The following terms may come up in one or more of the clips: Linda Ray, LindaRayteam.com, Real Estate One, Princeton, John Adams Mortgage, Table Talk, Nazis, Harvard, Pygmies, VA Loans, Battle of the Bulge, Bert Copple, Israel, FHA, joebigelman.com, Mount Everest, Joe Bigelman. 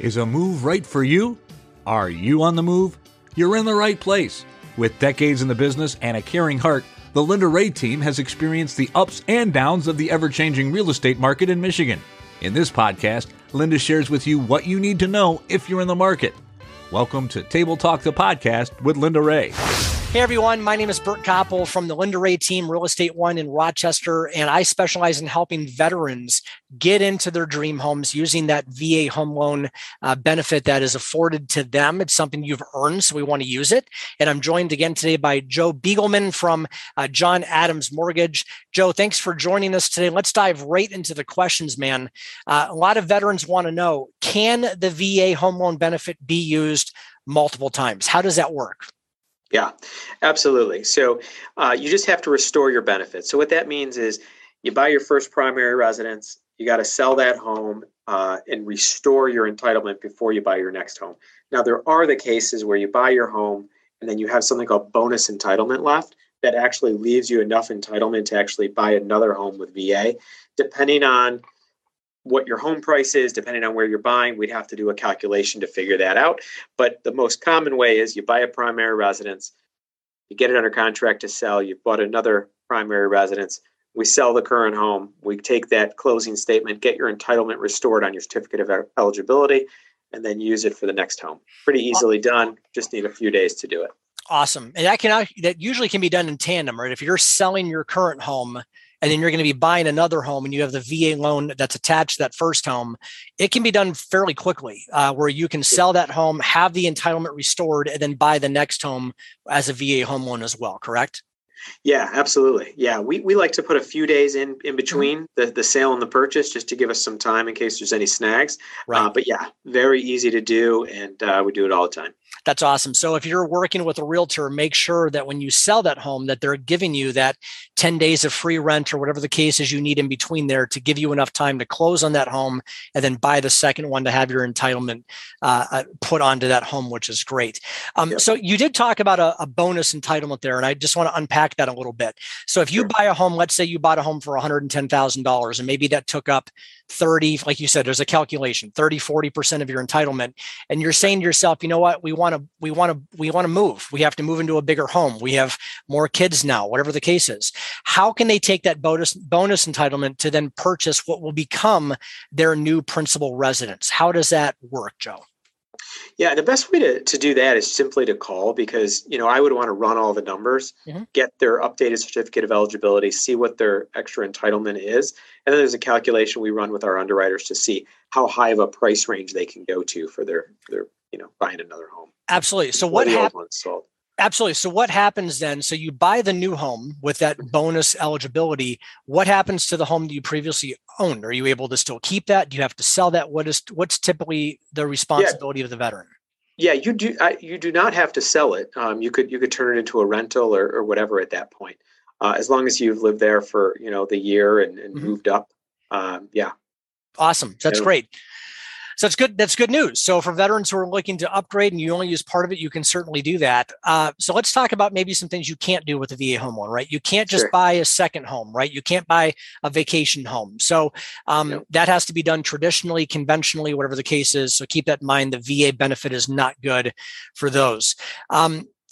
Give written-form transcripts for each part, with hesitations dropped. Is a move right for you? Are you on the move? You're in the right place. With decades in the business and a caring heart, the Linda Ray team has experienced the ups and downs of the ever-changing real estate market in Michigan. In this podcast, Linda shares with you what you need to know if you're in the market. Welcome to Table Talk, the podcast with Linda Ray. Hey everyone, my name is Bert Copple from the Linda Ray team, Real Estate One in Rochester, and I specialize in helping veterans get into their dream homes using that VA home loan benefit that is afforded to them. It's something you've earned, so we want to use it. And I'm joined again today by Joe Bigelman from John Adams Mortgage. Joe, thanks for joining us today. Let's dive right into the questions, man. A lot of veterans want to know, can the VA home loan benefit be used multiple times? How does that work? Yeah, absolutely. So you just have to restore your benefits. So what that means is you buy your first primary residence, you got to sell that home and restore your entitlement before you buy your next home. Now, there are the cases where you buy your home and then you have something called bonus entitlement left that actually leaves you enough entitlement to actually buy another home with VA. Depending on what your home price is, depending on where you're buying, we'd have to do a calculation to figure that out. But the most common way is you buy a primary residence, you get it under contract to sell, you've bought another primary residence, we sell the current home, we take that closing statement, get your entitlement restored on your certificate of eligibility, and then use it for the next home. Pretty easily done, just need a few days to do it. Awesome. And that usually can be done in tandem, right? If you're selling your current home, and then you're going to be buying another home and you have the VA loan that's attached to that first home, it can be done fairly quickly where you can sell that home, have the entitlement restored, and then buy the next home as a VA home loan as well, correct? Yeah, absolutely. Yeah, we like to put a few days in between the sale and the purchase just to give us some time in case there's any snags. Right. But yeah, very easy to do, and we do it all the time. That's awesome. So if you're working with a realtor, make sure that when you sell that home that they're giving you that 10 days of free rent or whatever the case is you need in between there to give you enough time to close on that home and then buy the second one to have your entitlement put onto that home, which is great. So you did talk about a bonus entitlement there, and I just want to unpack that a little bit. So if you buy a home, let's say you bought a home for $110,000 and maybe that took up 30, like you said, there's a calculation, 30, 40% of your entitlement. And you're saying to yourself, you know what, we want to move. We have to move into a bigger home. We have more kids now, whatever the case is. How can they take that bonus entitlement to then purchase what will become their new principal residence? How does that work, Joe? Yeah, the best way to do that is simply to call, because, you know, I would want to run all the numbers, get their updated certificate of eligibility, see what their extra entitlement is. And then there's a calculation we run with our underwriters to see how high of a price range they can go to for their you know, buying another home. Absolutely. So what happens? Absolutely. So what happens then? So you buy the new home with that bonus eligibility. What happens to the home that you previously owned? Are you able to still keep that? Do you have to sell that? What's typically the responsibility of the veteran? Yeah, you do not have to sell it. You could turn it into a rental or whatever at that point, as long as you've lived there for, you know, the year and moved up. Yeah. Awesome. That's great. So it's good. That's good news. So for veterans who are looking to upgrade and you only use part of it, you can certainly do that. So let's talk about maybe some things you can't do with the VA home loan, right? You can't just buy a second home, right? You can't buy a vacation home. So that has to be done traditionally, conventionally, whatever the case is. So keep that in mind. The VA benefit is not good for those.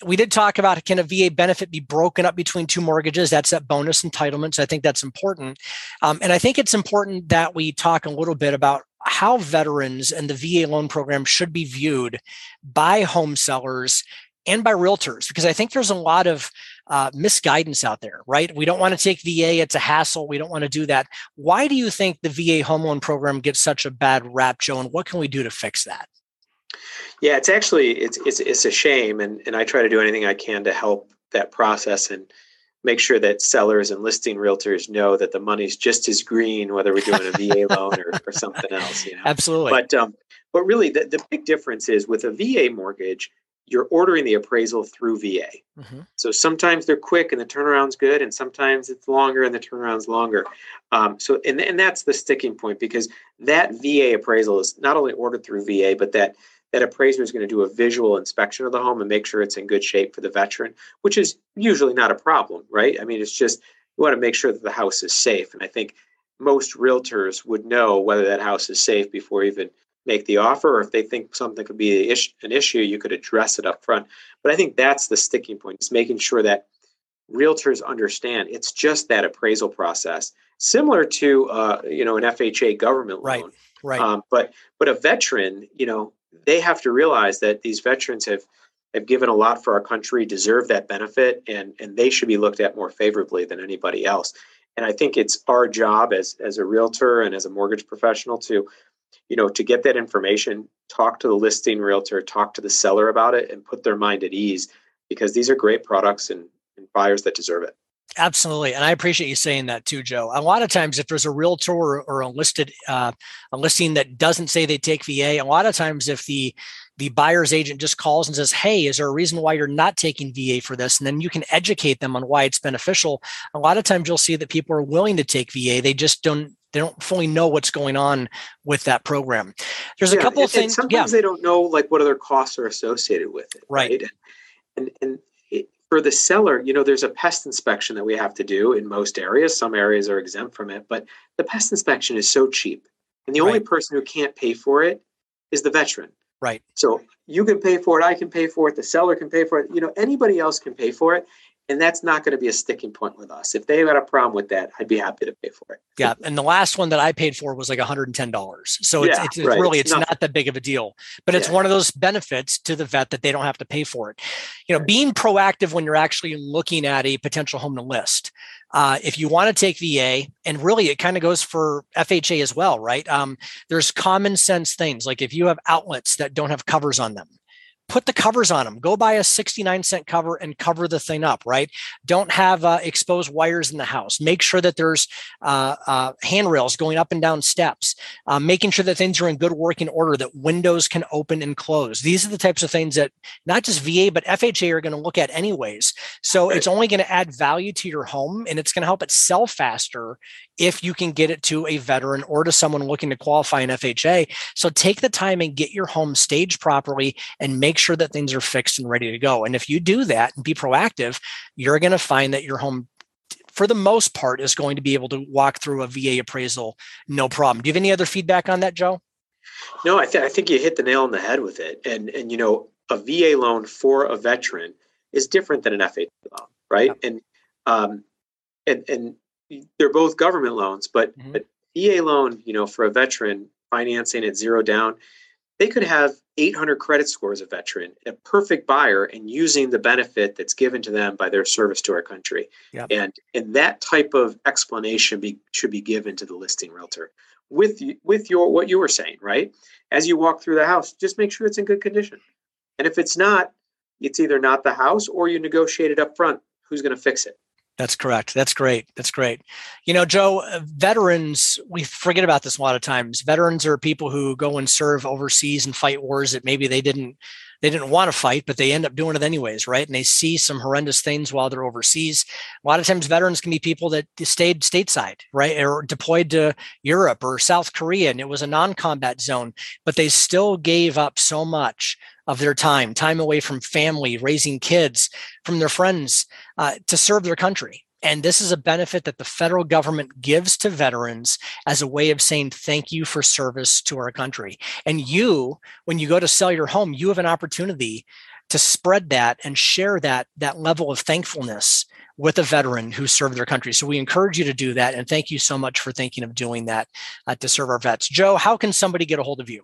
We did talk about, can a VA benefit be broken up between two mortgages? That's that bonus entitlement. So I think that's important. And I think it's important that we talk a little bit about how veterans and the VA loan program should be viewed by home sellers and by realtors, because I think there's a lot of misguidance out there, right? We don't want to take VA. It's a hassle. We don't want to do that. Why do you think the VA home loan program gets such a bad rap, Joe? And what can we do to fix that? Yeah, it's actually, it's a shame. And I try to do anything I can to help that process and make sure that sellers and listing realtors know that the money's just as green, whether we're doing a VA loan or something else. You know? Absolutely. But really, the big difference is with a VA mortgage, you're ordering the appraisal through VA. So sometimes they're quick and the turnaround's good, and sometimes it's longer and the turnaround's longer. So that's the sticking point, because that VA appraisal is not only ordered through VA, but that appraiser is going to do a visual inspection of the home and make sure it's in good shape for the veteran, which is usually not a problem, right? I mean, it's just, we want to make sure that the house is safe. And I think most realtors would know whether that house is safe before even make the offer, or if they think something could be an issue, you could address it up front. But I think that's the sticking point, is making sure that realtors understand it's just that appraisal process, similar to an FHA government loan. Right. But a veteran, they have to realize that these veterans have given a lot for our country, deserve that benefit, and they should be looked at more favorably than anybody else. And I think it's our job as a realtor and as a mortgage professional to get that information, talk to the listing realtor, talk to the seller about it, and put their mind at ease, because these are great products and buyers that deserve it. Absolutely. And I appreciate you saying that too, Joe. A lot of times, if there's a realtor or a listing that doesn't say they take VA, a lot of times if the buyer's agent just calls and says, hey, is there a reason why you're not taking VA for this? And then you can educate them on why it's beneficial. A lot of times you'll see that people are willing to take VA. They just don't fully know what's going on with that program. There's a couple of things. Sometimes they don't know what other costs are associated with it. Right? For the seller, there's a pest inspection that we have to do in most areas. Some areas are exempt from it, but the pest inspection is so cheap. And the only person who can't pay for it is the veteran. Right. So you can pay for it. I can pay for it. The seller can pay for it. Anybody else can pay for it. And that's not going to be a sticking point with us. If they had a problem with that, I'd be happy to pay for it. Yeah. And the last one that I paid for was $110. So it's not that big of a deal, but it's one of those benefits to the vet that they don't have to pay for it. Being proactive when you're actually looking at a potential home to list. If you want to take VA, and really it kind of goes for FHA as well, right? There's common sense things. Like if you have outlets that don't have covers on them, put the covers on them. Go buy a 69-cent cover and cover the thing up, right? Don't have exposed wires in the house. Make sure that there's handrails going up and down steps, making sure that things are in good working order, that windows can open and close. These are the types of things that not just VA, but FHA are going to look at anyways. So it's only going to add value to your home, and it's going to help it sell faster if you can get it to a veteran or to someone looking to qualify in FHA. So take the time and get your home staged properly and make sure that things are fixed and ready to go. And if you do that and be proactive, you're going to find that your home, for the most part, is going to be able to walk through a VA appraisal, no problem. Do you have any other feedback on that, Joe? No, I think you hit the nail on the head with it. And a VA loan for a veteran is different than an FHA loan, right? Yeah. And they're both government loans, but mm-hmm. a VA loan, for a veteran financing at zero down, they could have 800 credit score as a veteran, a perfect buyer, and using the benefit that's given to them by their service to our country. Yep. And that type of explanation should be given to the listing realtor with what you were saying, right? As you walk through the house, just make sure it's in good condition. And if it's not, it's either not the house or you negotiate it up front. Who's going to fix it? That's correct. That's great. That's great. Joe, veterans, we forget about this a lot of times. Veterans are people who go and serve overseas and fight wars that maybe they didn't want to fight, but they end up doing it anyways, right? And they see some horrendous things while they're overseas. A lot of times veterans can be people that stayed stateside, right? Or deployed to Europe or South Korea, and it was a non-combat zone, but they still gave up so much of their time away from family, raising kids, from their friends, to serve their country. And this is a benefit that the federal government gives to veterans as a way of saying, thank you for service to our country. And you, when you go to sell your home, you have an opportunity to spread that and share that level of thankfulness with a veteran who served their country. So we encourage you to do that. And thank you so much for thinking of doing that to serve our vets. Joe, how can somebody get a hold of you?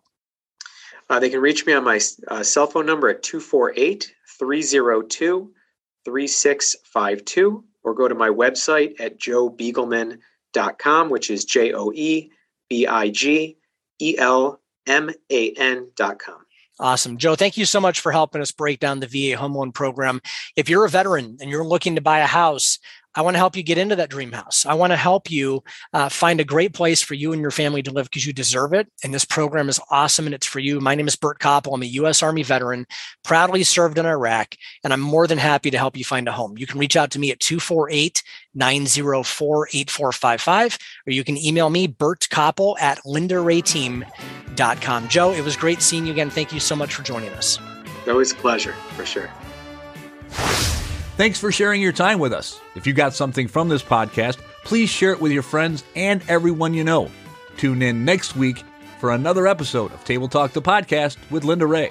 They can reach me on my cell phone number at 248-302-3652, or go to my website at joebigelman.com, which is joebigelman.com. Awesome. Joe, thank you so much for helping us break down the VA home loan program. If you're a veteran and you're looking to buy a house, I want to help you get into that dream house. I want to help you find a great place for you and your family to live, because you deserve it. And this program is awesome, and it's for you. My name is Bert Copple. I'm a U.S. Army veteran, proudly served in Iraq, and I'm more than happy to help you find a home. You can reach out to me at 248-904-8455, or you can email me, Bert Copple at LindaRayteam.com. Joe, it was great seeing you again. Thank you so much for joining us. Always a pleasure, for sure. Thanks for sharing your time with us. If you got something from this podcast, please share it with your friends and everyone you know. Tune in next week for another episode of Table Talk, the podcast with Linda Ray.